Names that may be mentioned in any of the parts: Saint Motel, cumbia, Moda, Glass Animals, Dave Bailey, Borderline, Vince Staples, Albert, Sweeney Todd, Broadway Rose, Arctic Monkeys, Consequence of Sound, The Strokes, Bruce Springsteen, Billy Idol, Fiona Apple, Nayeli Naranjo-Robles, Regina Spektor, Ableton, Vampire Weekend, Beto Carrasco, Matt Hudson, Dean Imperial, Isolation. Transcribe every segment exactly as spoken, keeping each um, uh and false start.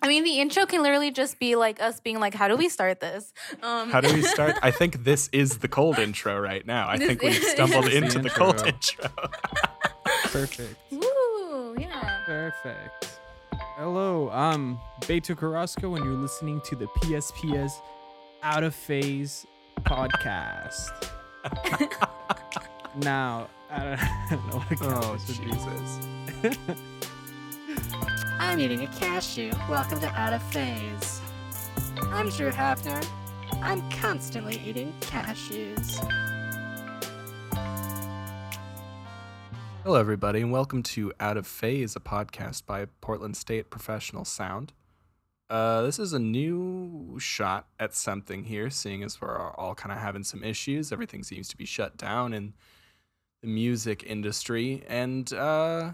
I mean, the intro can literally just be like us being like, how do we start this? Um, how do we start? I think this is the cold intro right now. I think we've stumbled into the cold intro. Perfect. Woo, yeah. Perfect. Hello, I'm Beto Carrasco, and you're listening to the P S P S Out of Phase podcast. Now, I don't, I don't know what a oh, Jesus. I'm eating a cashew. Welcome to Out of Phase. I'm Drew Hafner. I'm constantly eating cashews. Hello, everybody, and welcome to Out of Phase, a podcast by Portland State Professional Sound. Uh, this is a new shot at something here, seeing as we're all kind of having some issues. Everything seems to be shut down in the music industry, and uh,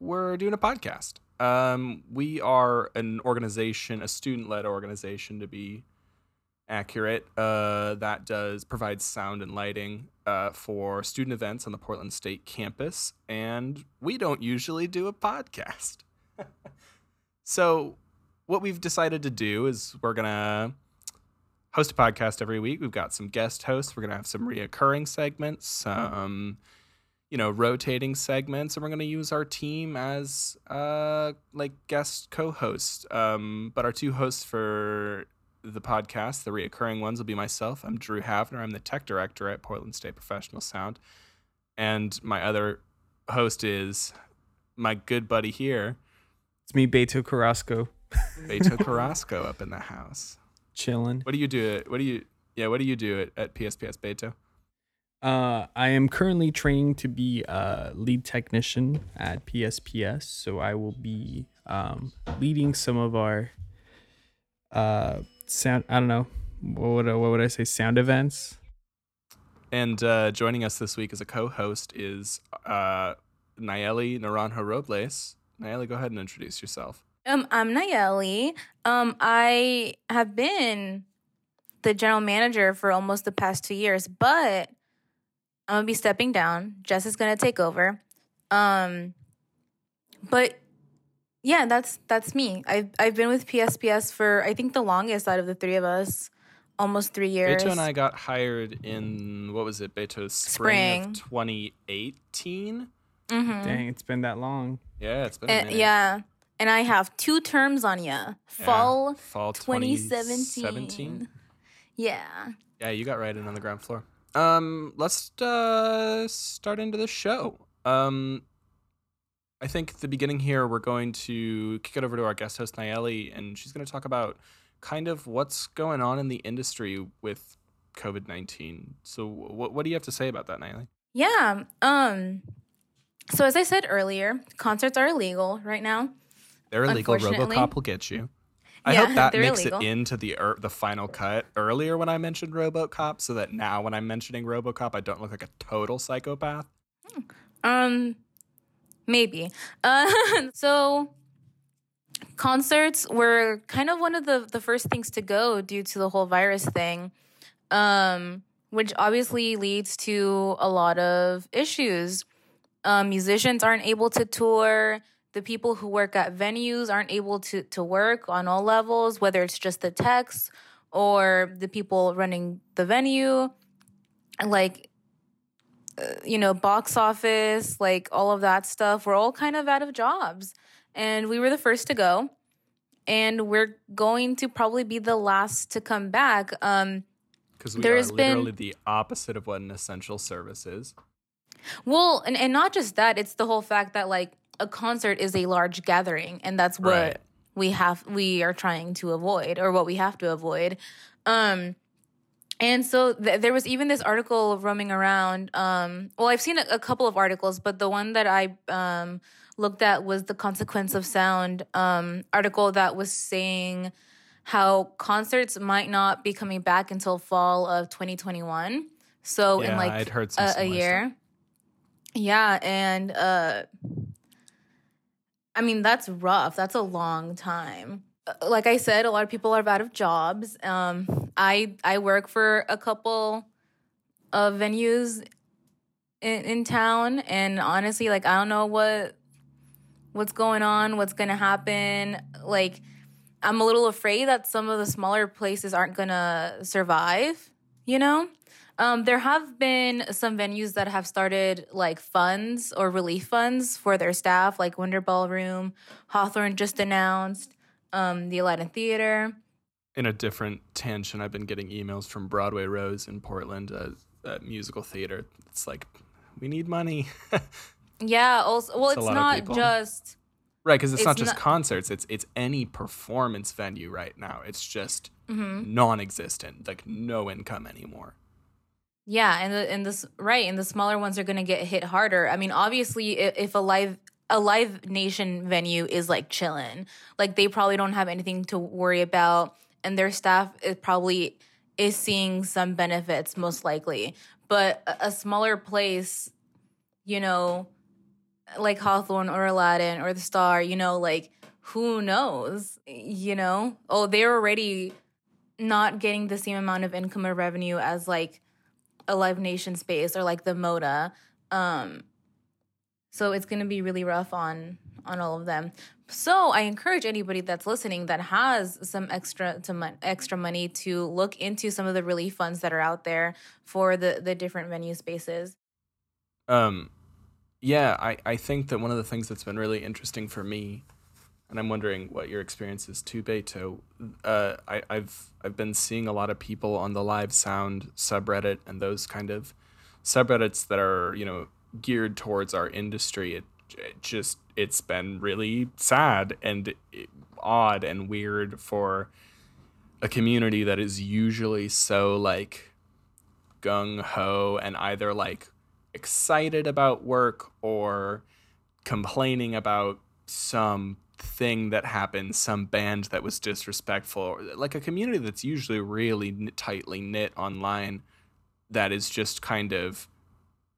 we're doing a podcast. Um, we are an organization, a student-led organization, to be accurate, uh, that does provides sound and lighting uh, for student events on the Portland State campus, and we don't usually do a podcast. So what we've decided to do is we're going to host a podcast every week. We've got some guest hosts. We're going to have some reoccurring segments, some, you know, rotating segments. And we're going to use our team as, uh, like, guest co-hosts. Um, but our two hosts for the podcast, the reoccurring ones, will be myself. I'm Drew Hafner. I'm the tech director at Portland State Professional Sound. And my other host is my good buddy here. It's me, Beto Carrasco. Beto Carrasco up in the house, chilling. What do you do? What do you? Yeah, what do you do at, at P S P S, Beto? Uh, I am currently training to be a lead technician at P S P S, so I will be um, leading some of our uh, sound. I don't know what would I, what would I say? Sound events. And uh, joining us this week as a co-host is uh, Nayeli Naranjo-Robles. Nayeli, go ahead and introduce yourself. Um, I'm Nayeli. Um, I have been the general manager for almost the past two years, but I'm going to be stepping down. Jess is going to take over. Um, but yeah, that's that's me. I've, I've been with P S P S for, I think, the longest out of the three of us, almost three years. Beto and I got hired in, what was it, Beto's spring, spring. of twenty eighteen? Mm-hmm. Dang, it's been that long. Yeah, it's been a minute. Yeah. And I have two terms on you. Fall, yeah. Fall twenty seventeen. Yeah. Yeah, you got right in on the ground floor. Um, let's uh, start into the show. Um, I think the beginning here, we're going to kick it over to our guest host, Nayeli, and she's going to talk about kind of what's going on in the industry with covid nineteen. So what what do you have to say about that, Nayeli? Yeah. Um. So as I said earlier, concerts are illegal right now. They're illegal. RoboCop will get you. I yeah, hope that makes illegal. it into the er, the final cut earlier when I mentioned RoboCop, so that now when I'm mentioning RoboCop, I don't look like a total psychopath. Um, maybe. Uh, so concerts were kind of one of the, the first things to go due to the whole virus thing, um, which obviously leads to a lot of issues. Um, musicians aren't able to tour. The people who work at venues aren't able to, to work on all levels, whether it's just the techs or the people running the venue, like, you know, box office, like all of that stuff. We're all kind of out of jobs. And we were the first to go. And we're going to probably be the last to come back. Um, because we are literally been... the opposite of what an essential service is. Well, and, and not just that. It's the whole fact that, like, a concert is a large gathering, and that's what right. we have. We are trying to avoid, or what we have to avoid. Um, and so th- there was even this article roaming around. Um, well, I've seen a, a couple of articles, but the one that I um, looked at was the Consequence of Sound um, article that was saying how concerts might not be coming back until fall of twenty twenty-one. So yeah, in like I'd heard a, a year. Stuff. Yeah, and. Uh, I mean, that's rough. That's a long time. Like I said, a lot of people are out of jobs. Um, I I work for a couple of venues in, in town, and honestly, like I don't know what what's going on, what's gonna happen. Like I'm a little afraid that some of the smaller places aren't going to survive, you know? Um, there have been some venues that have started, like, funds or relief funds for their staff, like Wonder Ballroom, Hawthorne just announced, um, the Aladdin Theater. In a different tangent, I've been getting emails from Broadway Rose in Portland, a, a musical theater. It's like, we need money. Yeah, also, well, it's, it's not just... Right, because it's, it's not just not, concerts. It's it's any performance venue right now. It's just mm-hmm. non-existent, like no income anymore. Yeah, and the, and this right, and the smaller ones are going to get hit harder. I mean, obviously, if, if a live a Live Nation venue is like chilling, like they probably don't have anything to worry about, and their staff is probably is seeing some benefits most likely. But a, a smaller place, you know, like Hawthorne or Aladdin or the Star, you know, like who knows, you know? Oh, they're already not getting the same amount of income or revenue as like a Live Nation space or like the Moda. Um, so it's going to be really rough on, on all of them. So I encourage anybody that's listening that has some extra to mon- extra money to look into some of the relief funds that are out there for the, the different venue spaces. Um. Yeah, I, I think that one of the things that's been really interesting for me, and I'm wondering what your experience is too, Beto, uh, I, I've I've been seeing a lot of people on the Live Sound subreddit and those kind of subreddits that are, you know, geared towards our industry. It, it just, it's been really sad and odd and weird for a community that is usually so, like, gung-ho and either, like, excited about work or complaining about some thing that happened, some band that was disrespectful, like a community that's usually really tightly knit online that is just kind of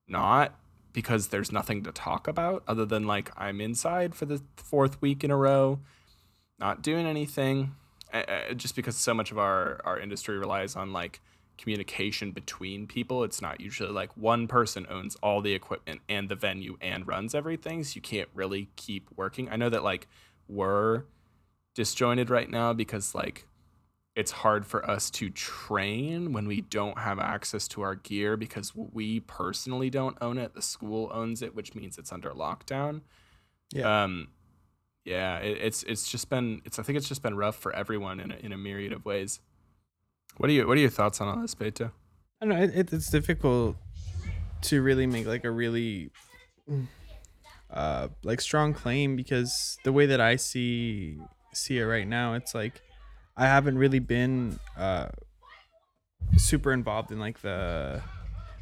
not, because there's nothing to talk about other than like I'm inside for the fourth week in a row, not doing anything, uh, just because so much of our, our industry relies on like communication between people. It's not usually like one person owns all the equipment and the venue and runs everything, so you can't really keep working. I know that like we're disjointed right now because like it's hard for us to train when we don't have access to our gear because we personally don't own it. The school owns it, which means it's under lockdown. Yeah. Um, yeah, it, it's it's just been it's I think it's just been rough for everyone in a, in a myriad of ways. What are you? What are your thoughts on all this, Beto? I don't know. It, it's difficult to really make like a really, uh, like strong claim, because the way that I see see it right now, it's like I haven't really been uh super involved in like the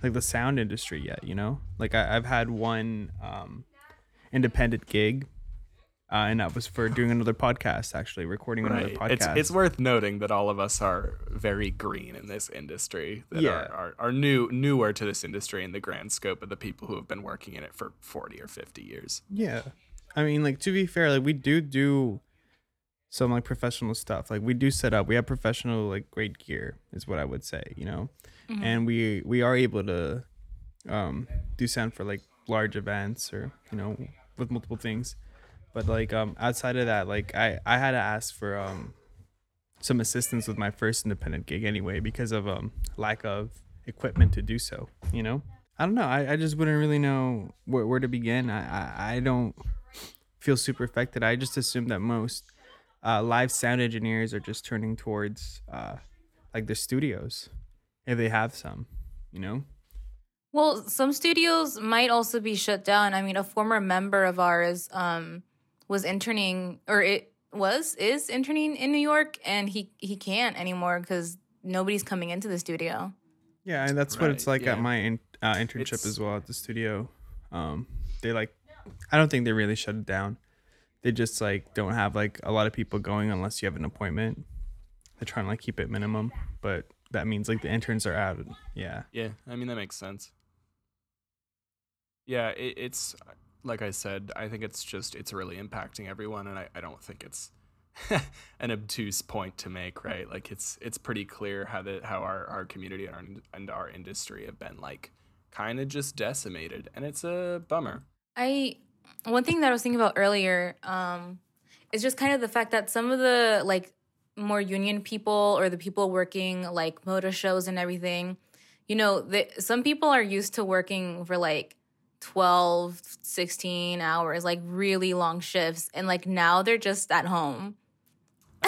like the sound industry yet. You know, like I, I've had one um independent gig. Uh, and that was for doing another podcast, actually, recording right. another podcast. It's, it's worth noting that all of us are very green in this industry, that yeah. are, are, are new newer to this industry in the grand scope of the people who have been working in it for forty or fifty years. Yeah. I mean, like, to be fair, like we do do some, like, professional stuff. Like, we do set up. We have professional, like, great gear is what I would say, you know? Mm-hmm. And we, we are able to um, do sound for, like, large events or, you know, with multiple things. But, like, um, outside of that, like, I, I had to ask for um, some assistance with my first independent gig anyway because of um lack of equipment to do so, you know? I don't know. I, I just wouldn't really know where, where to begin. I, I, I don't feel super affected. I just assume that most uh, live sound engineers are just turning towards, uh, like, their studios, if they have some, you know? Well, some studios might also be shut down. I mean, a former member of ours... um. was interning, or it was, is interning in New York, and he, he can't anymore because nobody's coming into the studio. Yeah, and that's right, what it's like yeah. at my in, uh, internship it's, as well at the studio. Um, they like, I don't think they really shut it down. They just like don't have like a lot of people going unless you have an appointment. They're trying to like keep it minimum, but that means like the interns are out. Yeah. Yeah, I mean, that makes sense. Yeah, it, it's... Like I said, I think it's just, it's really impacting everyone. And I, I don't think it's an obtuse point to make, right? Like it's, it's pretty clear how the, how our, our community and our, and our industry have been like kind of just decimated, and it's a bummer. I, one thing that I was thinking about earlier, um, is just kind of the fact that some of the like more union people or the people working like Moda shows and everything, you know, the, some people are used to working for like twelve, sixteen hours, like really long shifts. And like now they're just at home.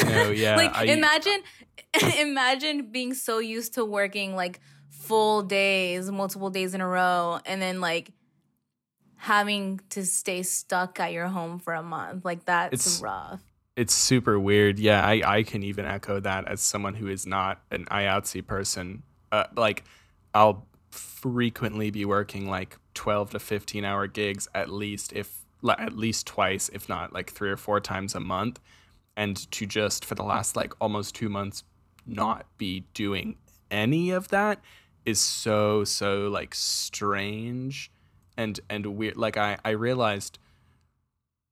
Oh, yeah. Like I, imagine, imagine being so used to working like full days, multiple days in a row, and then like having to stay stuck at your home for a month. Like that's it's, rough. It's super weird. Yeah, I, I can even echo that as someone who is not an I A T S E person. Uh, like I'll frequently be working like twelve to fifteen hour gigs at least, if at least twice, if not like three or four times a month. And to just for the last like almost two months not be doing any of that is so, so like strange and and weird. Like I, I realized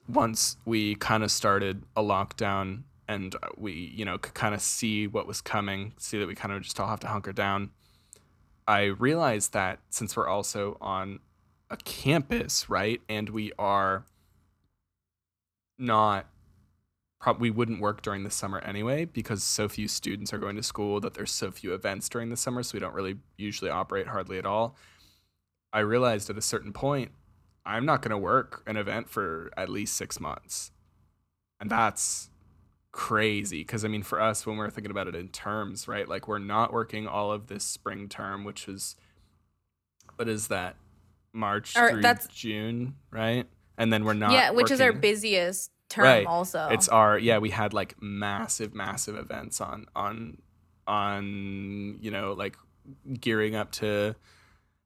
once we kind of started a lockdown and we, you know, could kind of see what was coming, see that we kind of just all have to hunker down. I realized that since we're also on a campus, right, and we are not, probably wouldn't work during the summer anyway because so few students are going to school that there's so few events during the summer, so we don't really usually operate hardly at all. I realized at a certain point, I'm not going to work an event for at least six months. And that's crazy because, I mean, for us, when we're thinking about it in terms, right, like we're not working all of this spring term, which is, what is that, March or through that's, June, right? And then we're not Yeah, which working. Is our busiest term, right. Also it's our yeah we had like massive massive events on on on you know like gearing up to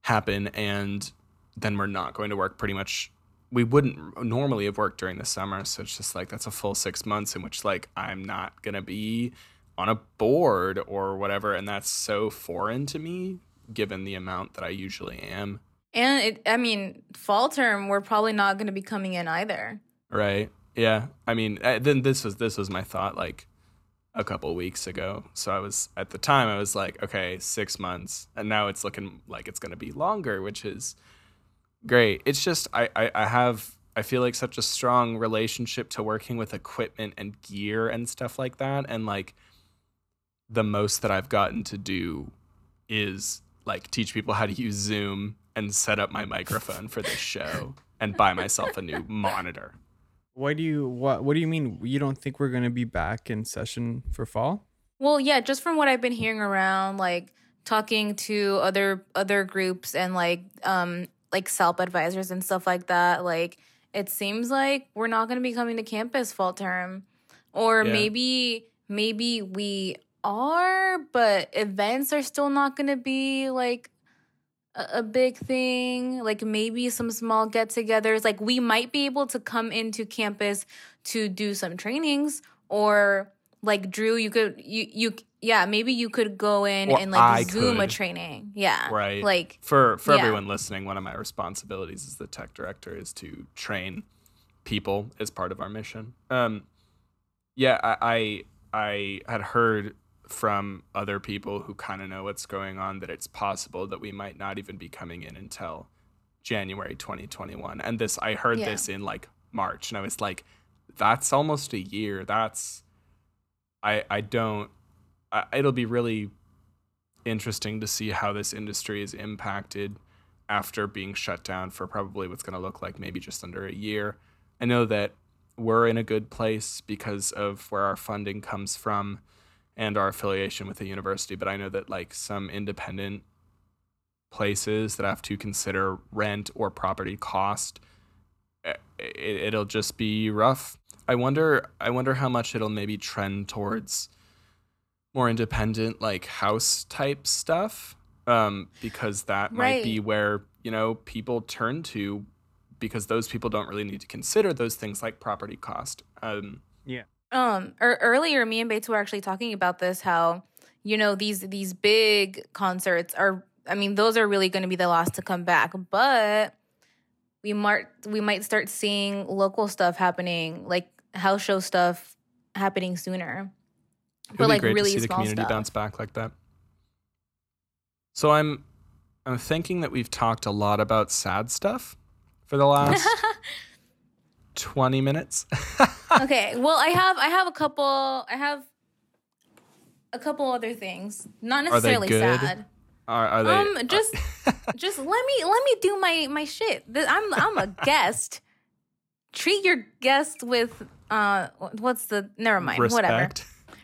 happen, and then we're not going to work pretty much. We wouldn't normally have worked during the summer, so it's just like that's a full six months in which like I'm not gonna be on a board or whatever, and that's so foreign to me given the amount that I usually am. And it, I mean, fall term we're probably not going to be coming in either, right? Yeah, I mean, then this was this was my thought like a couple weeks ago. So I was at the time I was like, okay, six months, and now it's looking like it's going to be longer, which is great. It's just I, I I have I feel like such a strong relationship to working with equipment and gear and stuff like that, and like the most that I've gotten to do is like teach people how to use Zoom and set up my microphone for this show and buy myself a new monitor. Why do you what what do you mean you don't think we're going to be back in session for fall? Well, yeah, just from what I've been hearing around, like talking to other other groups and like um like S A L P advisors and stuff like that, like it seems like we're not going to be coming to campus fall term. Or yeah. maybe maybe we are, but events are still not going to be like a big thing, like maybe some small get-togethers. Like we might be able to come into campus to do some trainings, or like Drew, you could you you yeah maybe you could go in or and like I Zoom could. A training, yeah, right. Like for for yeah. everyone listening, one of my responsibilities as the tech director is to train people as part of our mission. Um, yeah, I I, I had heard from other people who kind of know what's going on that it's possible that we might not even be coming in until January twenty twenty-one. And this I heard yeah. this in like March, and I was like, that's almost a year. That's I I don't I, it'll be really interesting to see how this industry is impacted after being shut down for probably what's going to look like maybe just under a year. I know that we're in a good place because of where our funding comes from and our affiliation with the university, but I know that like some independent places that have to consider rent or property cost, it, it'll just be rough. I wonder I wonder how much it'll maybe trend towards more independent like house type stuff, um, because that right. might be where, you know, people turn to, because those people don't really need to consider those things like property cost. Um, yeah. Um, or earlier, me and Beto were actually talking about this, how, you know, these these big concerts are, I mean, those are really going to be the last to come back. But we might, we might start seeing local stuff happening, like house show stuff happening sooner. It would but be like great really to see small the community stuff. Bounce back like that. So I'm I'm thinking that we've talked a lot about sad stuff for the last twenty minutes. Okay. Well, I have I have a couple I have a couple other things. Not necessarily sad. Are, are they, um, just, are... just let me let me do my my shit. I'm I'm a guest. Treat your guest with uh, what's the? Never mind. Respect. Whatever.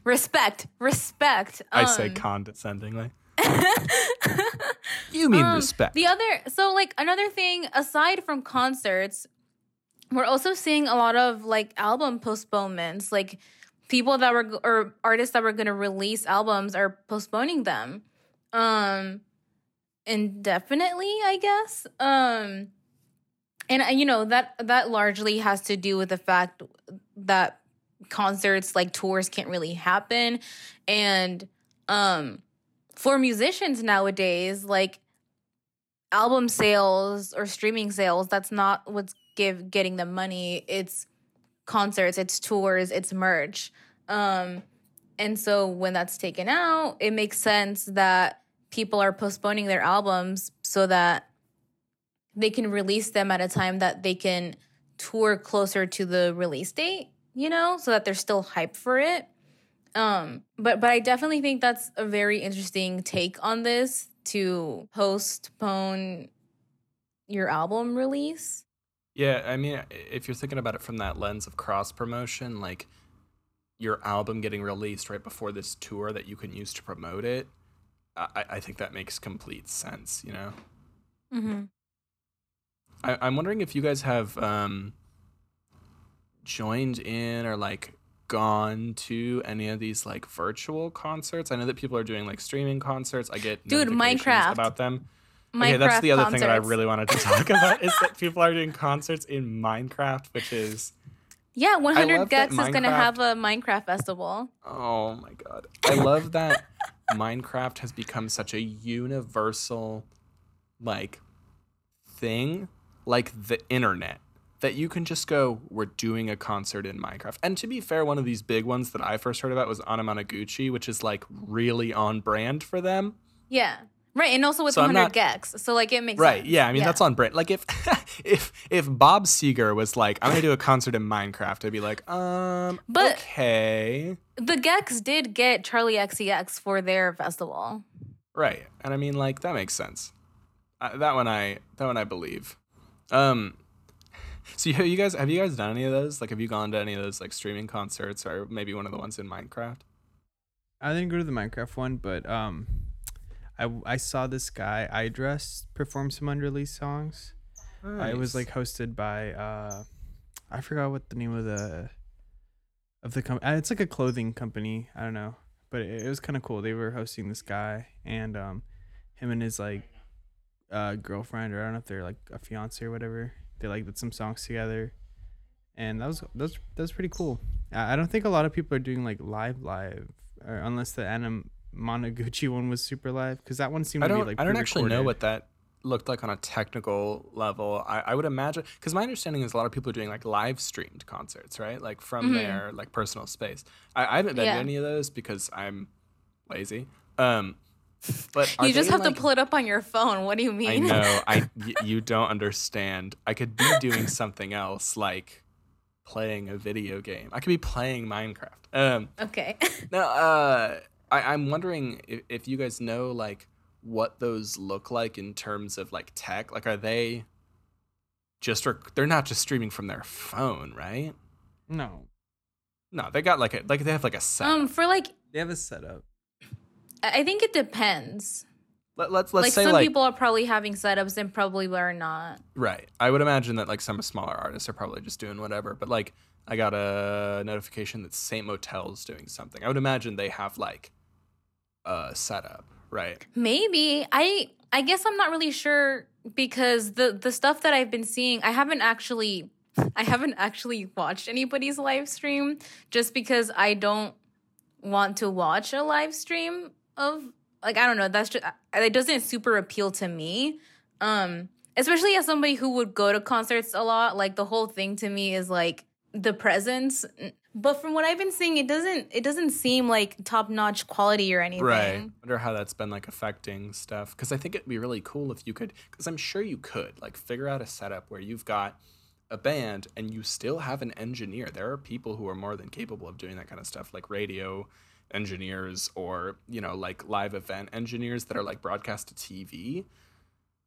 Respect. Respect. Um, I say condescendingly. You mean um, respect. The other, so like another thing aside from concerts, we're also seeing a lot of like album postponements. Like people that were or artists that were going to release albums are postponing them. Um, indefinitely, I guess. Um, and you know that that largely has to do with the fact that concerts, like tours, can't really happen, and um, for musicians nowadays, like album sales or streaming sales, that's not what's give getting them money. It's concerts, it's tours, it's merch. Um, and so when that's taken out, it makes sense that people are postponing their albums so that they can release them at a time that they can tour closer to the release date, you know, so that they're still hyped for it. Um, but but I definitely think that's a very interesting take on this, to postpone your album release. Yeah, I mean, if you're thinking about it from that lens of cross-promotion, like your album getting released right before this tour that you can use to promote it, I, I think that makes complete sense, you know? Mm-hmm. I, I'm wondering if you guys have um, joined in or like gone to any of these like virtual concerts. I know that people are doing like streaming concerts. I get Dude, notifications Minecraft. About them. Minecraft okay, that's the other concerts. Thing that I really wanted to talk about is that people are doing concerts in Minecraft, which is yeah, one hundred Gex is going to have a Minecraft festival. Oh my god, I love that Minecraft has become such a universal like. Thing like the internet that you can just go, we're doing a concert in Minecraft. And to be fair, one of these big ones that I first heard about was Anamanaguchi, which is like really on brand for them. Yeah, right. And also with so one hundred Gex, so like it makes right sense. Yeah, I mean yeah. That's on brand. Like if if if Bob Seger was like, I'm gonna do a concert in Minecraft, I'd be like um but okay. The Gex did get Charlie X C X for their festival, right? And I mean like that makes sense. Uh, that one I that one I believe. Um, so you, you guys have you guys done any of those? Like, have you gone to any of those like streaming concerts or maybe one of the ones in Minecraft? I didn't go to the Minecraft one, but um, I I saw this guy Idris perform some unreleased songs. Nice. Uh, it was like hosted by uh, I forgot what the name of the of the company. It's like a clothing company. I don't know, but it, it was kind of cool. They were hosting this guy and um, him and his like. Uh, girlfriend, or I don't know if they're like a fiance or whatever. They like did some songs together, and that was that's that's pretty cool. I, I don't think a lot of people are doing like live live, or unless the Anamanaguchi one was super live, because that one seemed I to be like. I don't actually know what that looked like on a technical level. I, I would imagine, because my understanding is a lot of people are doing like live streamed concerts, right? Like from mm-hmm. their like personal space. I, I haven't been yeah. to any of those because I'm lazy. Um, But you just have like, to pull it up on your phone. What do you mean? I know. I, y- you don't understand. I could be doing something else, like playing a video game. I could be playing Minecraft. Um, okay. No, uh, I, I'm wondering if, if you guys know, like, what those look like in terms of, like, tech. Like, are they just rec- – they're not just streaming from their phone, right? No. No, they got, like, a like they have, like, a setup. Um, for, like – They have a setup. I think it depends. Let, let's let's like say some like, people are probably having setups and probably are not. Right. I would imagine that like some smaller artists are probably just doing whatever. But like I got a notification that Saint Motel is doing something. I would imagine they have like a setup, right? Maybe. I I guess I'm not really sure because the the stuff that I've been seeing, I haven't actually I haven't actually watched anybody's live stream just because I don't want to watch a live stream. Of like I don't know, that's just it doesn't super appeal to me, um especially as somebody who would go to concerts a lot. Like the whole thing to me is like the presence, but from what I've been seeing, it doesn't it doesn't seem like top-notch quality or anything, right? I wonder how that's been like affecting stuff, because I think it'd be really cool if you could, because I'm sure you could like figure out a setup where you've got a band and you still have an engineer. There are people who are more than capable of doing that kind of stuff, like radio engineers or, you know, like live event engineers that are like broadcast to T V.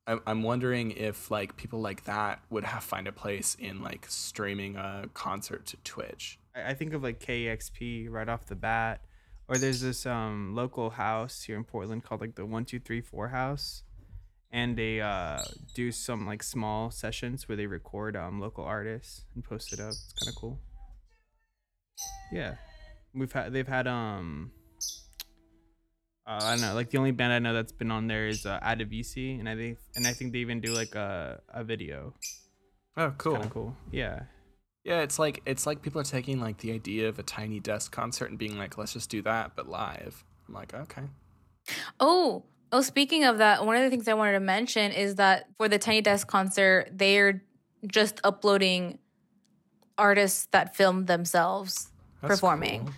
I'm I'm wondering if like people like that would have find a place in like streaming a concert to Twitch. I think of like K E X P right off the bat, or there's this um local house here in Portland called like the one two three four house, and they uh do some like small sessions where they record um local artists and post it up. It's kind of cool. Yeah, we've had they've had um. Uh, I don't know. Like the only band I know that's been on there is uh, Adivisi, and I think and I think they even do like a a video. Oh, cool! Kind of cool. Yeah. Yeah, it's like it's like people are taking like the idea of a tiny desk concert and being like, let's just do that but live. I'm like, okay. Oh, oh. Speaking of that, one of the things I wanted to mention is that for the Tiny Desk concert, they're just uploading artists that filmed themselves that's performing. Cool.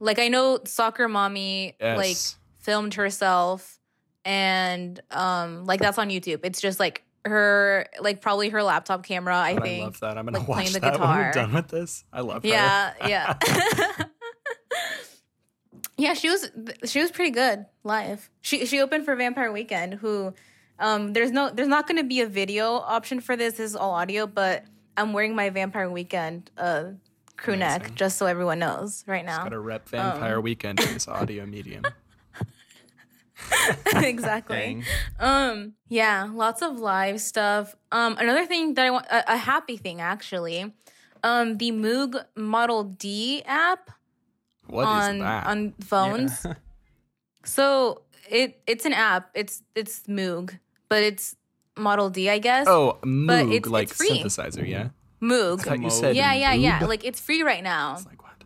Like I know Soccer Mommy, yes. like. filmed herself, and um like that's on YouTube. It's just like her like probably her laptop camera. I but think I love that. I'm gonna like, watch the that guitar. When we're done with this. I love yeah, her. Yeah, yeah, yeah. She was she was pretty good live. She she opened for Vampire Weekend. Who um there's no there's not gonna be a video option for this. This is all audio. But I'm wearing my Vampire Weekend uh crew Amazing. neck just so everyone knows right now. Just gotta rep Vampire um. Weekend in this audio medium. Exactly. Dang. Um yeah, lots of live stuff. Um another thing that I want a, a happy thing actually. Um the Moog Model D app what on is that? on phones. Yeah. So it it's an app. It's it's Moog, but it's Model D, I guess. Oh, Moog but it's, like it's free. synthesizer, yeah. Moog. I you said yeah, yeah, Moog? yeah. Like it's free right now. It's like what?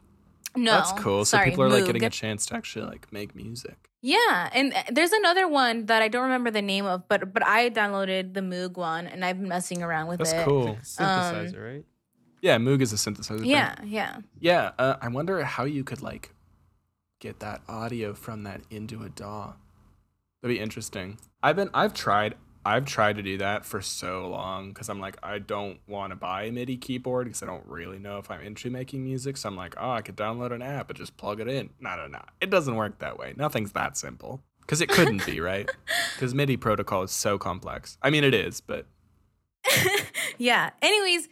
No. That's cool. So sorry, people are Moog. like getting a chance to actually like make music. Yeah, and there's another one that I don't remember the name of, but but I downloaded the Moog one, and I've been messing around with That's it. That's cool. Like synthesizer, um, right? Yeah, Moog is a synthesizer. Yeah, right? yeah. Yeah, uh, I wonder how you could, like, get that audio from that into a D A W. That'd be interesting. I've been, I've tried, I've tried to do that for so long, because I'm like, I don't want to buy a MIDI keyboard, because I don't really know if I'm into making music, so I'm like, oh, I could download an app and just plug it in. No, no, no. It doesn't work that way. Nothing's that simple. Because it couldn't be, right? Because MIDI protocol is so complex. I mean, it is, but... yeah. Anyways,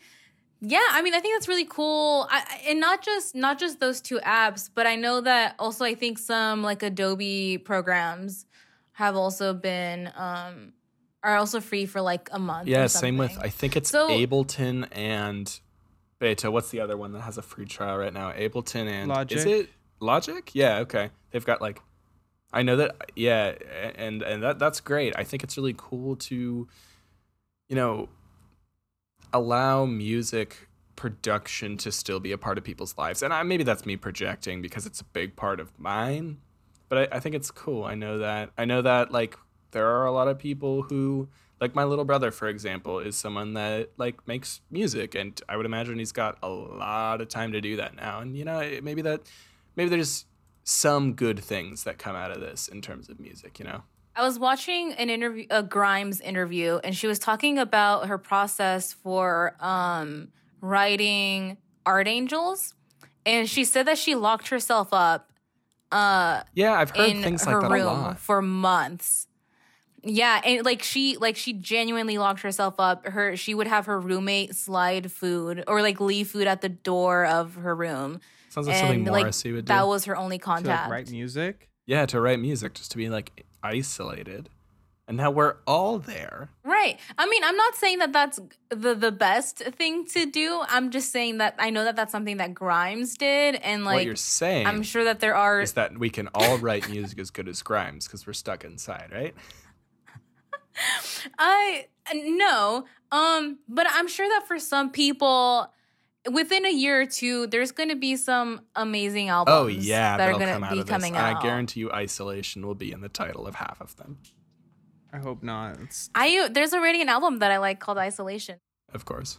yeah, I mean, I think that's really cool. I, and not just not just those two apps, but I know that also I think some, like, Adobe programs have also been... Um, are also free for like a month. Yeah, or same with, I think it's so, Ableton and Beta. What's the other one that has a free trial right now? Ableton and Logic. Is it Logic? Yeah, okay. They've got like, I know that, yeah, and and that that's great. I think it's really cool to, you know, allow music production to still be a part of people's lives. And I, maybe that's me projecting because it's a big part of mine, but I, I think it's cool. I know that, I know that like, there are a lot of people who, like my little brother, for example, is someone that like makes music, and I would imagine he's got a lot of time to do that now. And you know, maybe that, maybe there's some good things that come out of this in terms of music. You know, I was watching an interview, a Grimes interview, and she was talking about her process for um, writing Art Angels, and she said that she locked herself up. Uh, yeah, I've heard things like that a lot for months. Yeah, and like she like she genuinely locked herself up. Her she would have her roommate slide food or like leave food at the door of her room. Sounds like and, something Morrissey like, would do. That was her only contact. To like, write music? Yeah, to write music, just to be like isolated. And now we're all there. Right. I mean, I'm not saying that that's the, the best thing to do. I'm just saying that I know that that's something that Grimes did. And like, what you're saying, I'm sure that there are. Is that we can all write music as good as Grimes because we're stuck inside, right? I no, um, but I'm sure that for some people, within a year or two, there's going to be some amazing albums. Oh yeah, that are going to be out coming this. out. I guarantee you, Isolation will be in the title of half of them. I hope not. It's... I there's already an album that I like called Isolation. Of course.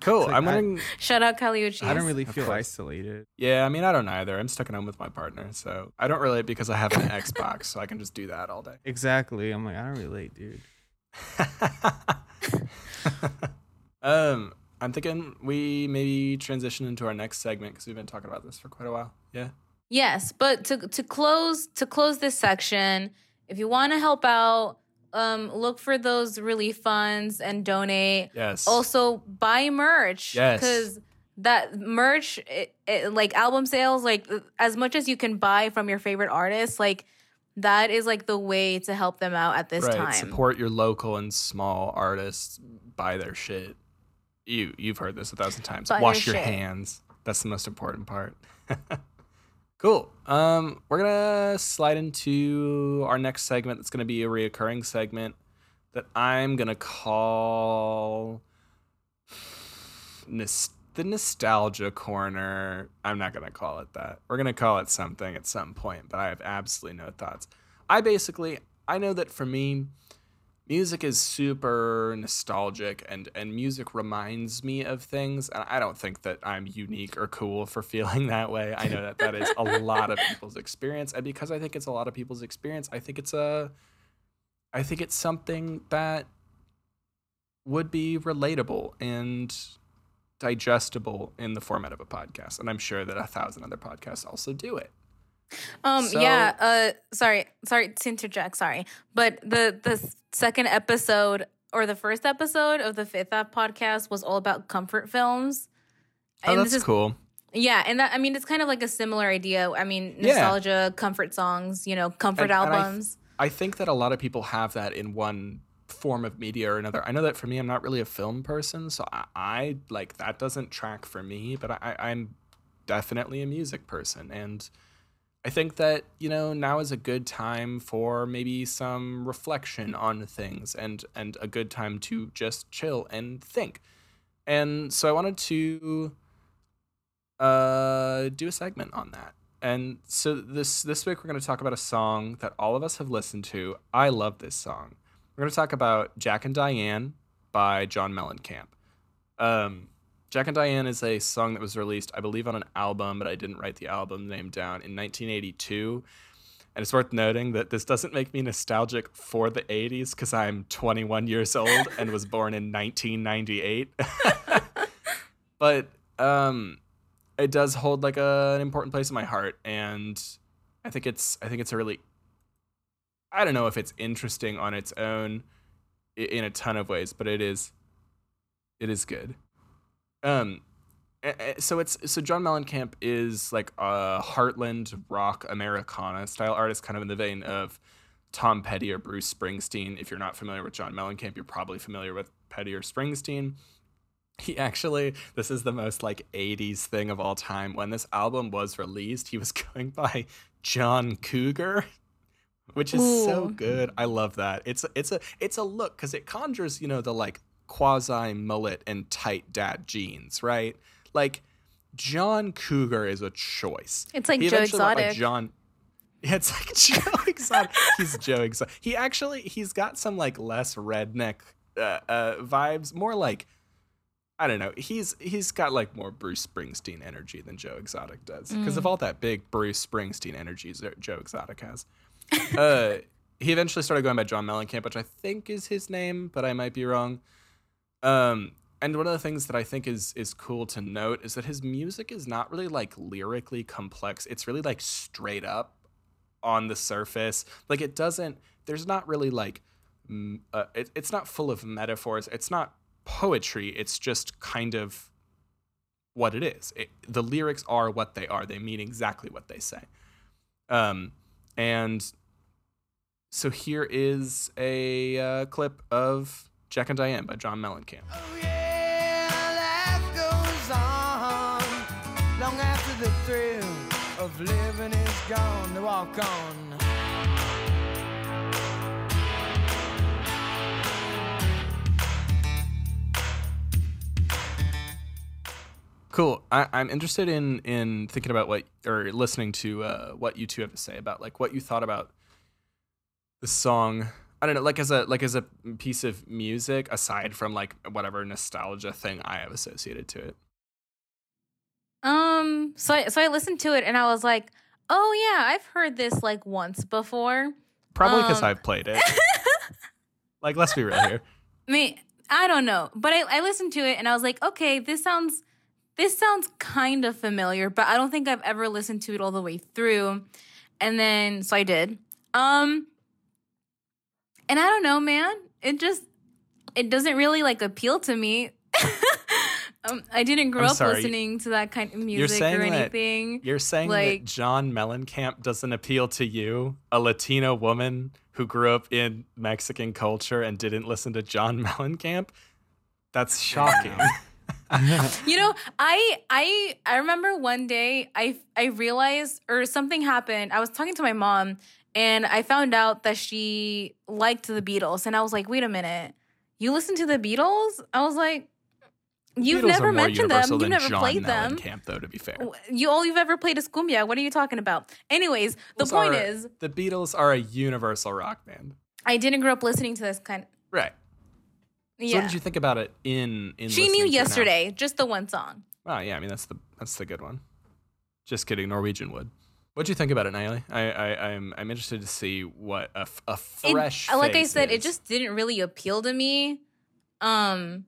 Cool. Like, I'm wondering. Shout out Caliucci. I don't really feel isolated. Yeah, I mean, I don't either. I'm stuck at home with my partner, so I don't relate because I have an Xbox, so I can just do that all day. Exactly. I'm like, I don't relate, dude. um, I'm thinking we maybe transition into our next segment because we've been talking about this for quite a while. Yeah. Yes, but to to close to close this section, if you want to help out, um, look for those relief funds and donate. Yes. Also, buy merch. Yes. Because that merch, it, it, like album sales, like as much as you can buy from your favorite artists, like that is like the way to help them out at this right. time. Support your local and small artists. Buy their shit. You you've heard this a thousand times. Buy Wash your, your hands. That's the most important part. Cool. Um, we're going to slide into our next segment. That's going to be a reoccurring segment that I'm going to call Nost- the Nostalgia Corner. I'm not going to call it that. We're going to call it something at some point, but I have absolutely no thoughts. I basically, I know that for me, music is super nostalgic, and, and music reminds me of things. And I don't think that I'm unique or cool for feeling that way. I know that that is a lot of people's experience. And because I think it's a lot of people's experience, I think it's a, I think it's something that would be relatable and digestible in the format of a podcast. And I'm sure that a thousand other podcasts also do it. Um. So, yeah. Uh. Sorry. Sorry to interject. Sorry, but the the second episode or the first episode of the Fifth App podcast was all about comfort films. Oh, and that's this is, cool. Yeah, and that, I mean, it's kind of like a similar idea. I mean, nostalgia, yeah. comfort songs, you know, comfort and, albums. And I, I think that a lot of people have that in one form of media or another. I know that for me, I'm not really a film person, so I, I like that doesn't track for me. But I, I'm definitely a music person, and I think that, you know, now is a good time for maybe some reflection on things and, and a good time to just chill and think. And so I wanted to uh, do a segment on that. And so this this week we're going to talk about a song that all of us have listened to. I love this song. We're going to talk about Jack and Diane by John Mellencamp. Um Jack and Diane is a song that was released, I believe, on an album, but I didn't write the album name down, in nineteen eighty-two. And it's worth noting that this doesn't make me nostalgic for the eighties because I'm twenty-one years old and was born in nineteen ninety-eight. But um, it does hold like a, an important place in my heart. And I think it's I think it's a really, I don't know if it's interesting on its own in a ton of ways, but it is it is good. Um, so it's so John Mellencamp is like a heartland rock Americana style artist, kind of in the vein of Tom Petty or Bruce Springsteen. If you're not familiar with John Mellencamp, you're probably familiar with Petty or Springsteen. He actually, this is the most like eighties thing of all time. When this album was released, he was going by John Cougar, which is Ooh. so good. I love that. It's it's a it's a look because it conjures, you know, the like quasi mullet and tight dad jeans, right? Like John Cougar is a choice. It's like Joe Exotic. John, it's like Joe Exotic. He's Joe Exotic. He actually he's got some like less redneck uh, uh, vibes, more like I don't know. He's he's got like more Bruce Springsteen energy than Joe Exotic does because mm. of all that big Bruce Springsteen energy Joe Exotic has. Uh, he eventually started going by John Mellencamp, which I think is his name, but I might be wrong. Um, and one of the things that I think is is cool to note is that his music is not really like lyrically complex. It's really like straight up on the surface. Like it doesn't, there's not really like, uh, it, it's not full of metaphors. It's not poetry. It's just kind of what it is. It, the lyrics are what they are. They mean exactly what they say. Um, and so here is a uh, clip of Jack and Diane by John Mellencamp. Oh yeah, life goes on. Long after the thrill of living is gone, to walk on. Cool. I, I'm interested in in thinking about what or listening to uh, what you two have to say about like what you thought about the song. I don't know, like as a like as a piece of music, aside from like whatever nostalgia thing I have associated to it. Um, so I, so I listened to it and I was like, oh yeah, I've heard this like once before. Probably because um, I've played it. Like, let's be real here. I mean, I don't know, but I, I listened to it and I was like, okay, this sounds this sounds kind of familiar, but I don't think I've ever listened to it all the way through. And then, so I did. Um, and I don't know, man. It just, it doesn't really, like, appeal to me. um, I didn't grow I'm up sorry. listening to that kind of music or anything. That, you're saying like, that John Mellencamp doesn't appeal to you, a Latina woman who grew up in Mexican culture and didn't listen to John Mellencamp? That's shocking. You know, I I I remember one day I I realized or something happened. I was talking to my mom and I found out that she liked the Beatles, and I was like, "Wait a minute. You listen to the Beatles?" I was like, "You've Beatles never mentioned them. You've never John played them." Camp, though, to be fair. You all you've ever played is cumbia. What are you talking about? Anyways, the Beatles point are, is the Beatles are a universal rock band. I didn't grow up listening to this kind of, right. Yeah. So what did you think about it in in She Knew Yesterday, now? Just the one song. Oh, yeah. I mean, that's the that's the good one. Just kidding. Norwegian Wood. What did you think about it, Nayeli? I, I, I'm I'm interested to see what a, a fresh it, like I said, is. It just didn't really appeal to me. Um,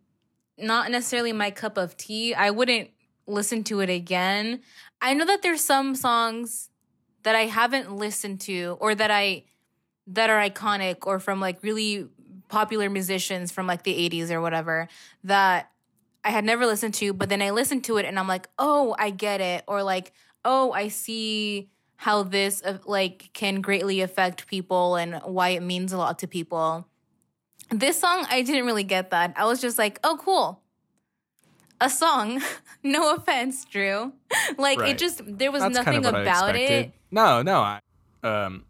not necessarily my cup of tea. I wouldn't listen to it again. I know that there's some songs that I haven't listened to or that I that are iconic or from like really popular musicians from like the eighties or whatever that I had never listened to, but then I listened to it and I'm like, oh, I get it. Or like, oh, I see how this uh, like can greatly affect people and why it means a lot to people. This song, I didn't really get that. I was just like, oh, cool. A song. No offense, Drew. Like right. It just, there was That's nothing kind of what about I expected. It. No, no. I, um,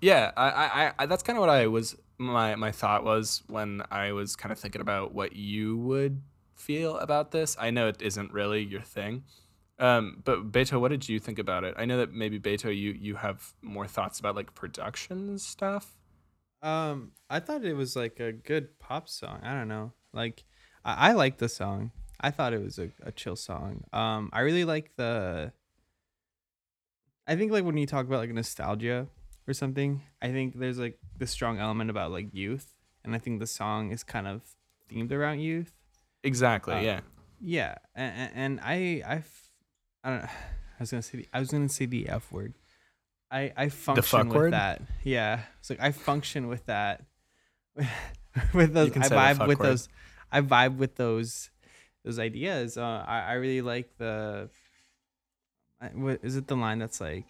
yeah, I, I, I, that's kind of what I was My my thought was when I was kind of thinking about what you would feel about this. I know it isn't really your thing, um, but Beto, what did you think about it? I know that maybe Beto, you you have more thoughts about like production stuff. Um, I thought it was like a good pop song. I don't know, like I, I like the song. I thought it was a, a chill song. Um, I really like the. I think like when you talk about like nostalgia or something, I think there's like this strong element about like youth, and I think the song is kind of themed around youth. Exactly. Um, yeah. Yeah, and, and I I I don't know. I was gonna say the, I was gonna say the F word. I I function with word? That. Yeah, it's like I function with that. with those, I vibe with word. those. I vibe with those those ideas. Uh, I I really like the. What is it? The line that's like,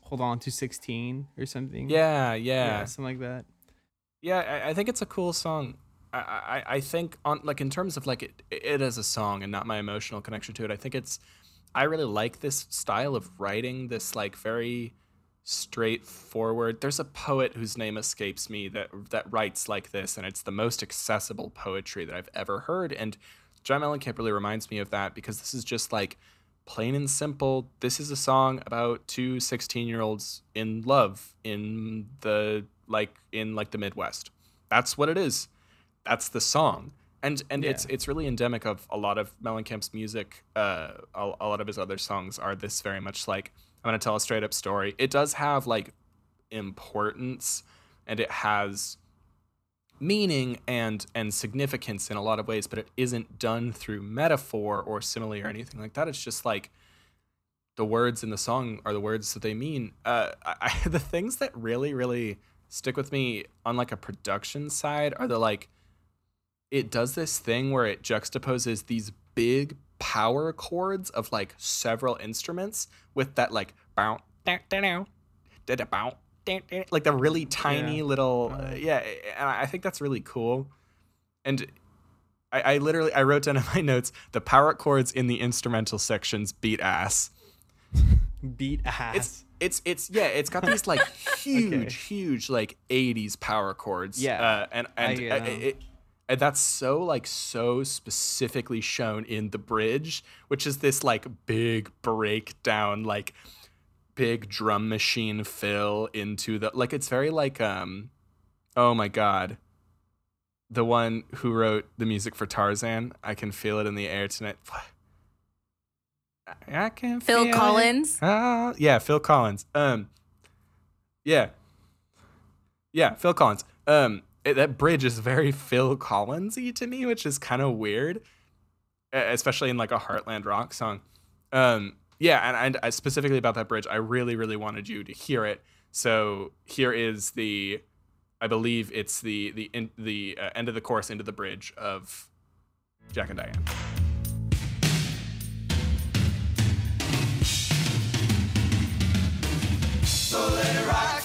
hold on to sixteen or something. Yeah, yeah, yeah, something like that. Yeah, I, I think it's a cool song. I, I, I think on like in terms of like it, it is a song and not my emotional connection to it. I think it's, I really like this style of writing. This like very straightforward. There's a poet whose name escapes me that that writes like this, and it's the most accessible poetry that I've ever heard. And John Mellencamp really reminds me of that because this is just like. Plain and simple, this is a song about two sixteen-year-olds in love in the like in like the Midwest. That's what it is. That's the song. And and yeah. it's it's really endemic of a lot of Mellencamp's music. Uh, a, a lot of his other songs are this very much like, I'm going to tell a straight-up story. It does have like importance, and it has meaning and and significance in a lot of ways, but it isn't done through metaphor or simile or anything like that. It's just like the words in the song are the words that they mean. Uh, I, the things that really, really stick with me on like a production side are the like, it does this thing where it juxtaposes these big power chords of like several instruments with that like bow, da da da da da bow. Like the really tiny yeah. little, uh, yeah, and I think that's really cool. And I, I literally, I wrote down in my notes, the power chords in the instrumental sections beat ass. Beat ass. It's, it's, it's yeah, it's got these like huge, okay. huge like eighties power chords. Yeah. Uh, and and I, uh, it, it, that's so like so specifically shown in the bridge, which is this like big breakdown, like big drum machine fill into the like it's very like um oh my god, the one who wrote the music for Tarzan, I Can Feel It in the Air Tonight, I can Phil feel Collins it. Oh, yeah Phil Collins um yeah yeah Phil Collins um it, that bridge is very Phil Collins-y to me, which is kind of weird. especially in like a Heartland rock song. Um, yeah, and, and I, specifically about that bridge, I really, really wanted you to hear it. So here is the, I believe it's the the in, the uh, end of the chorus into the bridge of Jack and Diane. So let it rock,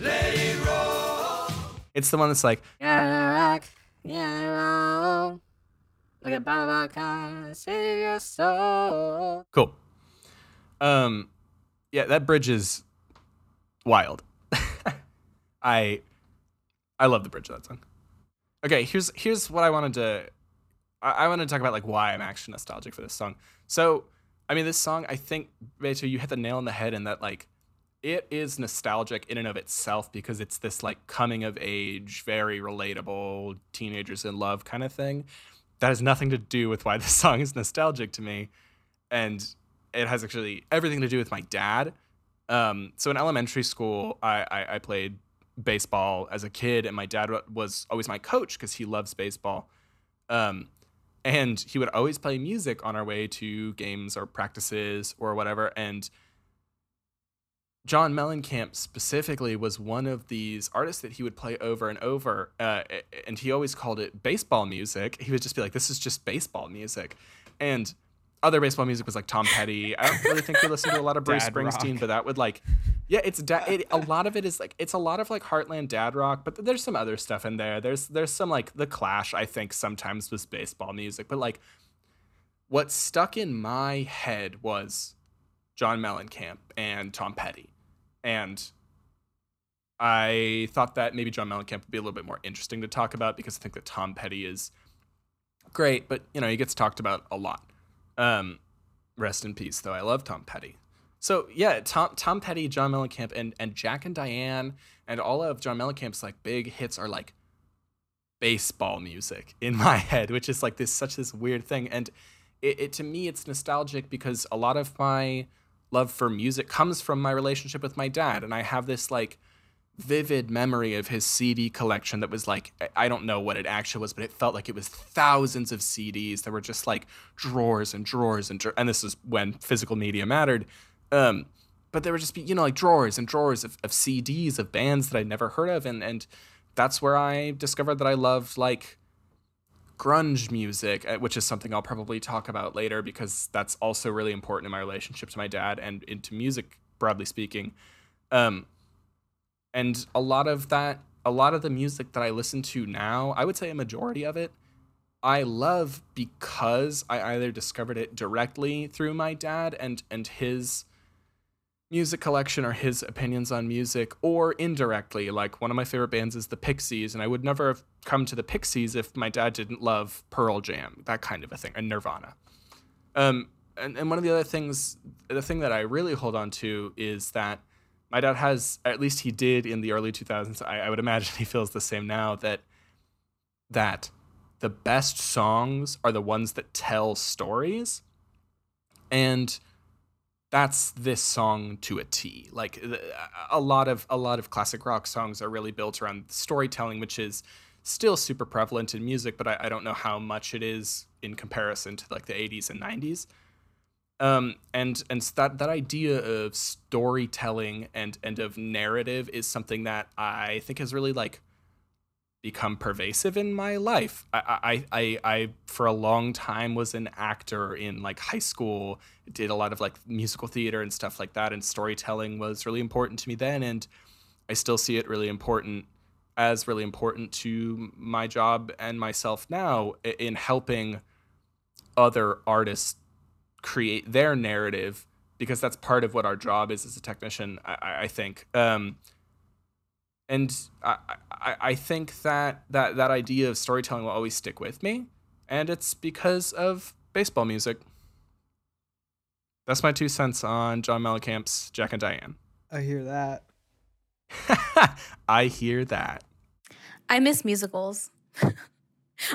let it roll. It's the one that's like, yeah, rock, yeah, roll. Look at Baba Khan, save your soul. Cool. Um, yeah, that bridge is wild. I, I love the bridge of that song. Okay, here's here's what I wanted to, I, I wanted to talk about, like, why I'm actually nostalgic for this song. So, I mean, this song, I think, Beto, you hit the nail on the head in that, like, it is nostalgic in and of itself because it's this, like, coming of age, very relatable, teenagers in love kind of thing. That has nothing to do with why this song is nostalgic to me. And it has actually everything to do with my dad. Um, so in elementary school, I, I, I played baseball as a kid, and my dad was always my coach because he loves baseball. Um, and he would always play music on our way to games or practices or whatever. And John Mellencamp specifically was one of these artists that he would play over and over, uh, and he always called it baseball music. He would just be like, this is just baseball music. And other baseball music was like Tom Petty. I don't really think we listened to a lot of Bruce Springsteen, rock. But that would like, yeah, it's da- it, a lot of it is like, it's a lot of like Heartland dad rock, but there's some other stuff in there. There's, there's some like The Clash, I think sometimes was baseball music, but like what stuck in my head was John Mellencamp and Tom Petty. And I thought that maybe John Mellencamp would be a little bit more interesting to talk about because I think that Tom Petty is great, but, you know, he gets talked about a lot. Um, rest in peace, though. I love Tom Petty. So, yeah, Tom Tom Petty, John Mellencamp, and, and Jack and Diane, and all of John Mellencamp's, like, big hits are, like, baseball music in my head, which is, like, this such this weird thing. And it, it to me, it's nostalgic because a lot of my love for music comes from my relationship with my dad. And I have this like vivid memory of his C D collection that was like, I don't know what it actually was, but it felt like it was thousands of C Ds. There were just like drawers and drawers and drawers. And this is when physical media mattered. Um, but there would just be, you know, like drawers and drawers of, of C Ds of bands that I'd never heard of. And, and that's where I discovered that I loved like grunge music, which is something I'll probably talk about later because that's also really important in my relationship to my dad and into music, broadly speaking. Um, and a lot of that, a lot of the music that I listen to now, I would say a majority of it, I love because I either discovered it directly through my dad and, and his music collection or his opinions on music, or indirectly. Like one of my favorite bands is the Pixies, and I would never have come to the Pixies if my dad didn't love Pearl Jam, that kind of a thing, and Nirvana. Um, and, and one of the other things, the thing that I really hold on to is that my dad has, at least he did in the early two thousands, I, I would imagine he feels the same now, that that the best songs are the ones that tell stories. And that's this song to a T. Like a lot of a lot of classic rock songs are really built around storytelling, which is still super prevalent in music, but I, I don't know how much it is in comparison to like the eighties and nineties. Um, and and that that idea of storytelling and and of narrative is something that I think has really like become pervasive in my life. I, I, I, I, for a long time was an actor in like high school, did a lot of like musical theater and stuff like that. And storytelling was really important to me then. And I still see it really important as really important to my job and myself now in helping other artists create their narrative, because that's part of what our job is as a technician, I, I think, um, And I, I, I think that, that that idea of storytelling will always stick with me. And it's because of baseball music. That's my two cents on John Mellencamp's Jack and Diane. I hear that. I hear that. I miss musicals.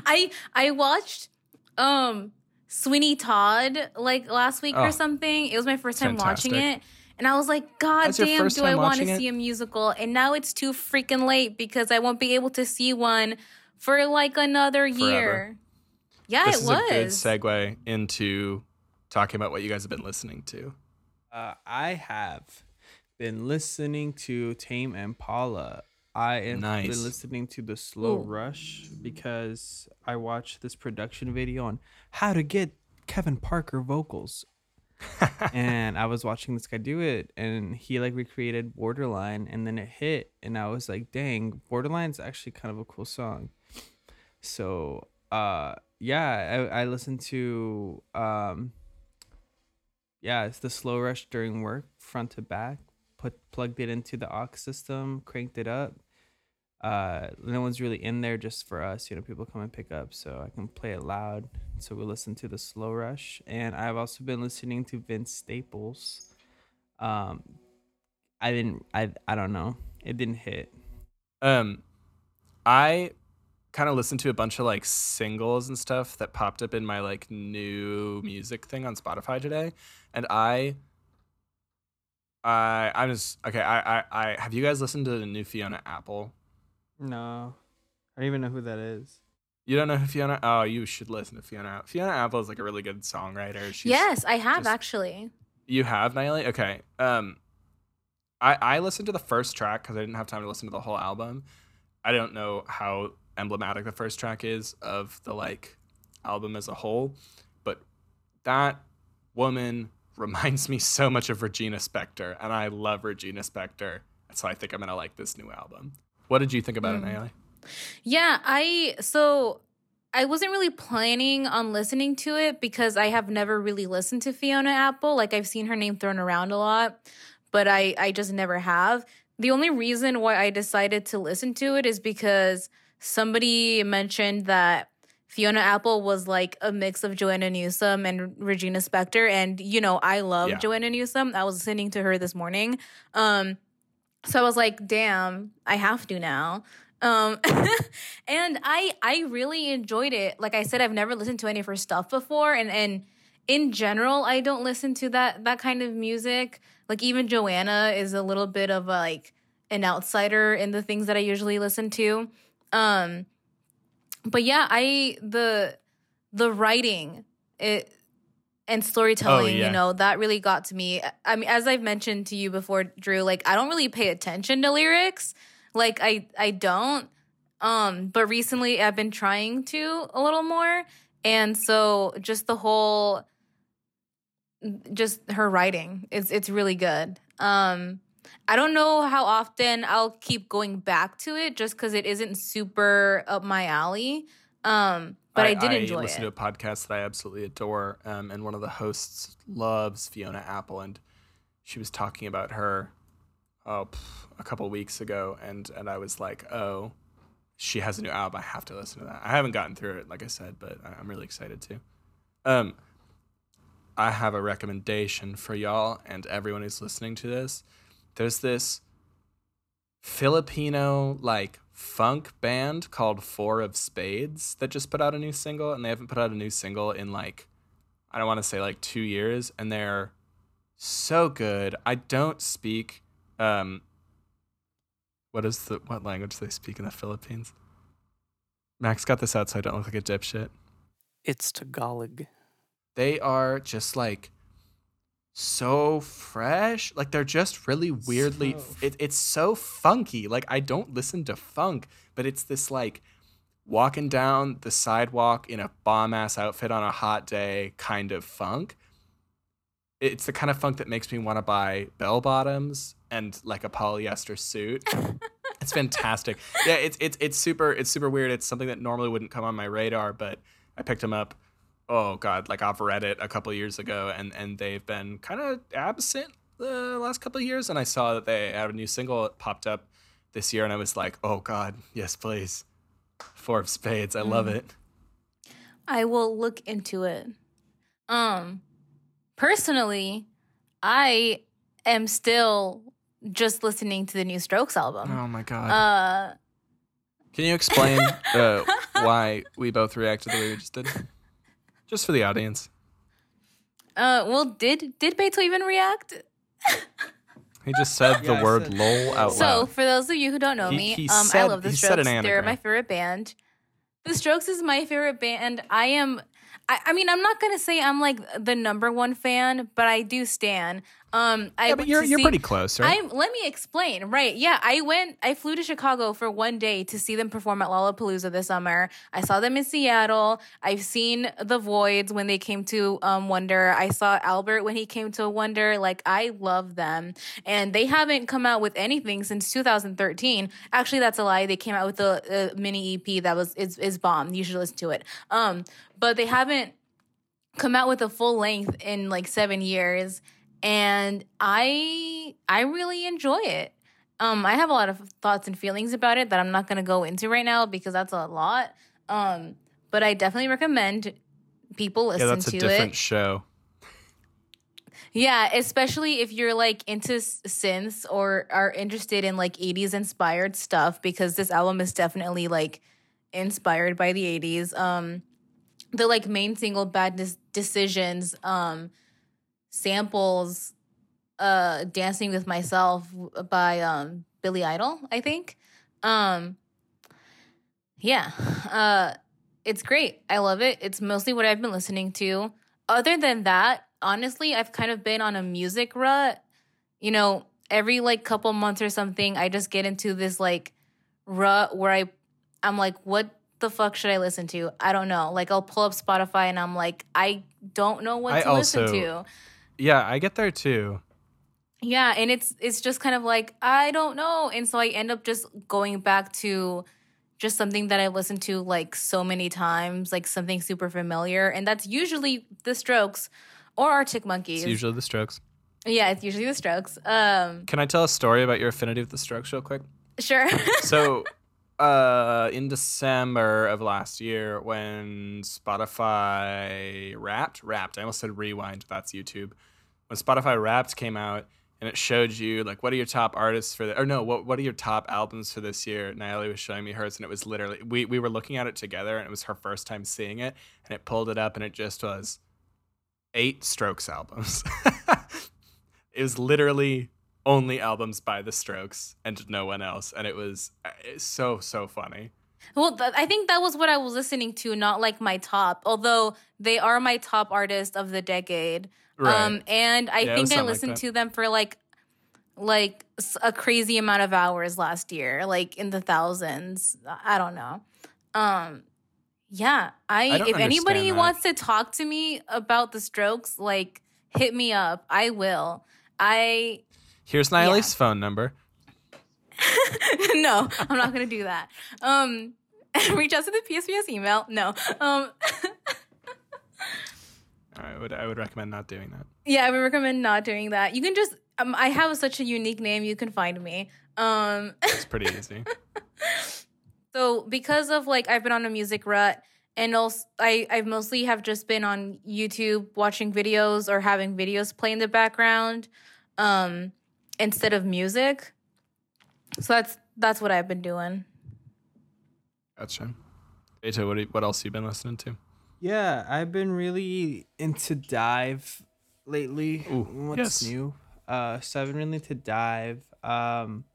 I I watched um, Sweeney Todd like last week oh, or something. It was my first time fantastic. watching it. And I was like, God damn, do I want to see a musical? And now it's too freaking late because I won't be able to see one for like another year. Yeah, this it is was. a good segue into talking about what you guys have been listening to. Uh, I have been listening to Tame Impala. I have nice. been listening to The Slow Ooh. Rush because I watched this production video on how to get Kevin Parker vocals. And I was watching this guy do it, and he like recreated Borderline, and then it hit, and I was like, dang, Borderline's actually kind of a cool song. So uh yeah I, I listened to um yeah it's The Slow Rush during work, front to back, put plugged it into the aux system, cranked it up. Uh no one's really in there, just for us, you know, people come and pick up, so I can play it loud. So we listen to The Slow Rush. And I've also been listening to Vince Staples. Um, I didn't, I, I don't know. It didn't hit. Um, I kind of listened to a bunch of like singles and stuff that popped up in my like new music thing on Spotify today. And I, I, I'm just, okay. I, I, I, have you guys listened to the new Fiona Apple? No, I don't even know who that is. You don't know who Fiona? Oh, you should listen to Fiona. Fiona Apple is like a really good songwriter. She's yes, I have just, actually. You have, Nayeli? Okay. Um, I I listened to the first track because I didn't have time to listen to the whole album. I don't know how emblematic the first track is of the like album as a whole, but that woman reminds me so much of Regina Spektor, and I love Regina Spektor, so I think I'm gonna like this new album. What did you think about mm. it, Nayeli? Yeah, I so I wasn't really planning on listening to it because I have never really listened to Fiona Apple. Like, I've seen her name thrown around a lot, but I, I just never have. The only reason why I decided to listen to it is because somebody mentioned that Fiona Apple was like a mix of Joanna Newsom and Regina Spektor. And, you know, I love yeah. Joanna Newsom. I was listening to her this morning. Um, so I was like, damn, I have to now. Um, and I I really enjoyed it. Like I said, I've never listened to any of her stuff before. And, and in general, I don't listen to that that kind of music. Like, even Joanna is a little bit of a, like an outsider in the things that I usually listen to. Um, but yeah, I the the writing it and storytelling, oh, yeah. you know, that really got to me. I mean, as I've mentioned to you before, Drew, like, I don't really pay attention to lyrics. Like, I, I don't, um, but recently I've been trying to a little more. And so just the whole, just her writing, it's, it's really good. Um, I don't know how often I'll keep going back to it just because it isn't super up my alley, um, but I, I did I enjoy it. I listen to a podcast that I absolutely adore, um, and one of the hosts loves Fiona Apple, and she was talking about her Oh, pff, a couple weeks ago, and and I was like, oh, she has a new album. I have to listen to that. I haven't gotten through it, like I said, but I'm really excited to. Um, I have a recommendation for y'all and everyone who's listening to this. There's this Filipino like funk band called Four of Spades that just put out a new single, and they haven't put out a new single in like, I don't want to say like two years, and they're so good. I don't speak. Um, what is the what language do they speak in the Philippines? Max got this out so I don't look like a dipshit. It's Tagalog. They are just like so fresh. Like, they're just really weirdly. So. It, it's so funky. Like, I don't listen to funk, but it's this like walking down the sidewalk in a bomb ass outfit on a hot day kind of funk. It's the kind of funk that makes me want to buy bell bottoms and like a polyester suit. It's fantastic. Yeah, it's it's it's super it's super weird. It's something that normally wouldn't come on my radar, but I picked them up. Oh god, like off Reddit a couple of years ago, and and they've been kind of absent the last couple of years. And I saw that they had a new single that popped up this year, and I was like, oh god, yes please, Four of Spades, I love mm. it. I will look into it. Um. Personally, I am still just listening to the new Strokes album. Oh, my God. Uh, Can you explain uh, why we both reacted the way we just did? Just for the audience. Uh, well, did did Beto even react? He just said yeah, the I word said. LOL out loud. So, for those of you who don't know he, me, he um, said, I love the Strokes. They're my favorite band. The Strokes is my favorite band. I am, I, I mean, I'm not going to say I'm like the number one fan, but I do stan. Um, I yeah, but you're, you're see, pretty close, right? I'm, let me explain. Right. Yeah, I went, I flew to Chicago for one day to see them perform at Lollapalooza this summer. I saw them in Seattle. I've seen The Voids when they came to um, Wonder. I saw Albert when he came to Wonder. Like, I love them. And they haven't come out with anything since two thousand thirteen. Actually, that's a lie. They came out with a, a mini E P that was is, is bomb. You should listen to it. Um, but they haven't come out with a full length in like seven years. And I I really enjoy it. Um, I have a lot of thoughts and feelings about it that I'm not going to go into right now because that's a lot. Um, but I definitely recommend people listen to it. Yeah, that's a different it. show. Yeah, especially if you're like into synths or are interested in like eighties inspired stuff, because this album is definitely like inspired by the eighties. Um, the like main single, Bad Des- Decisions, um, samples uh Dancing with Myself by um Billy Idol, I think. Um yeah uh it's great. I love it. It's mostly what I've been listening to. Other than that, honestly, I've kind of been on a music rut. You know, every like couple months or something, I just get into this like rut where I I'm like, what the fuck should I listen to? I don't know. Like, I'll pull up Spotify and I'm like, I don't know what I to also, listen to. Yeah, I get there too. Yeah, and it's it's just kind of like, I don't know. And so I end up just going back to just something that I listened to like so many times, like something super familiar. And that's usually The Strokes or Arctic Monkeys. It's usually The Strokes. Yeah, it's usually The Strokes. Um, Can I tell a story about your affinity with The Strokes real quick? Sure. So uh, in December of last year, when Spotify Wrapped, Wrapped, I almost said Rewind, that's YouTube. When Spotify Wrapped came out and it showed you, like, what are your top artists for the, or no, what what are your top albums for this year? Nayeli was showing me hers, and it was literally, we, we were looking at it together, and it was her first time seeing it, and it pulled it up, and it just was eight Strokes albums. It was literally only albums by The Strokes and no one else, and it was, it was so, so funny. Well, th- I think that was what I was listening to, not like my top, although they are my top artist of the decade. Right. Um, and I yeah, think I listened like to them for like like a crazy amount of hours last year, like in the thousands. I don't know. Um, yeah, I, I if anybody that. wants to talk to me about The Strokes, like, hit me up. I will. I Here's Nayeli's yeah. phone number. No, I'm not going to do that. Um, reach out to the P S P S email. No. Um, I would I would recommend not doing that. Yeah, I would recommend not doing that. You can just um, I have such a unique name. You can find me. Um, it's pretty easy. So because of like I've been on a music rut, and also I I mostly have just been on YouTube watching videos or having videos play in the background um, instead of music. So that's that's what I've been doing. Gotcha. Beto, what you, what else have you been listening to? Yeah, I've been really into Dive lately. Ooh, What's yes. new? Uh, so I've been really into Dive. Um,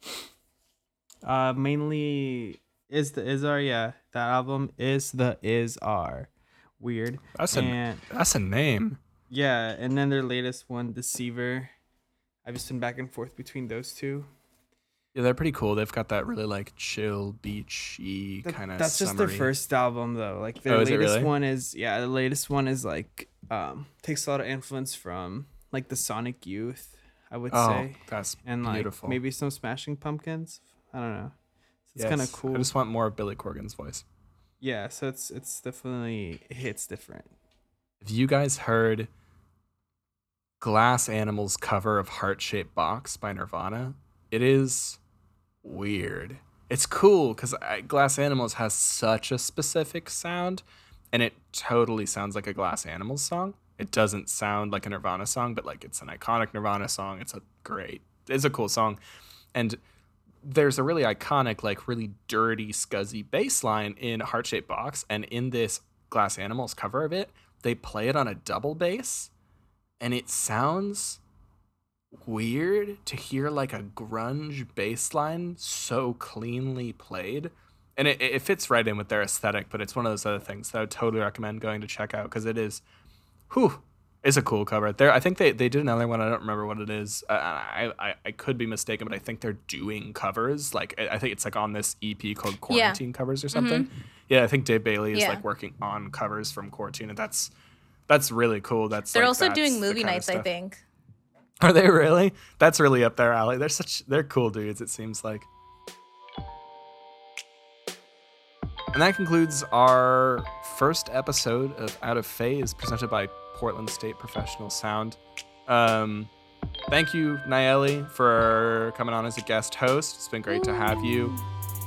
uh, mainly is the is our yeah that album is the is our weird. That's and, a that's a name. Yeah, and then their latest one, Deceiver. I've just been back and forth between those two. Yeah, they're pretty cool. They've got that really like chill, beachy kind of. That's summery. Just their first album though. Like the oh, latest really? one is yeah, the latest one is like um takes a lot of influence from like the Sonic Youth, I would oh, say. That's and like beautiful. Maybe some Smashing Pumpkins. I don't know. So it's yes. kind of cool. I just want more of Billy Corgan's voice. Yeah, so it's it's definitely it hits different. Have you guys heard Glass Animals' cover of Heart-Shaped Box by Nirvana? It is weird. It's cool because Glass Animals has such a specific sound, and it totally sounds like a Glass Animals song. It doesn't sound like a Nirvana song, but like it's an iconic Nirvana song. It's a great, it's a cool song. And there's a really iconic, like really dirty, scuzzy bass line in Heart-Shaped Box. And in this Glass Animals cover of it, they play it on a double bass, and it sounds weird to hear like a grunge bass line so cleanly played And it, it fits right in with their aesthetic, but it's one of those other things that I would totally recommend going to check out because it is, whew, it's a cool cover. There, I think they, they did another one. I don't remember what it is. I, I I could be mistaken, but I think they're doing covers. Like I think it's like on this E P called Quarantine yeah. Covers or something. Mm-hmm. Yeah, I think Dave Bailey is yeah. like working on covers from Quarantine, and that's that's really cool. That's they're like, also that's doing movie nights. I think. Are they really? That's really up their alley. They're such they're cool dudes. It seems like. And that concludes our first episode of Out of Phase, presented by Portland State Professional Sound. Um, thank you, Nayeli, for coming on as a guest host. It's been great to have you.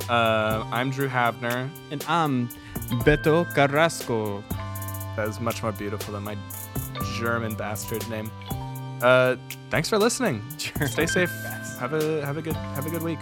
Uh, I'm Drew Hafner. And I'm Beto Carrasco. That is much more beautiful than my German bastard name. Uh, thanks for listening. Stay safe. Have a have a good have a good week.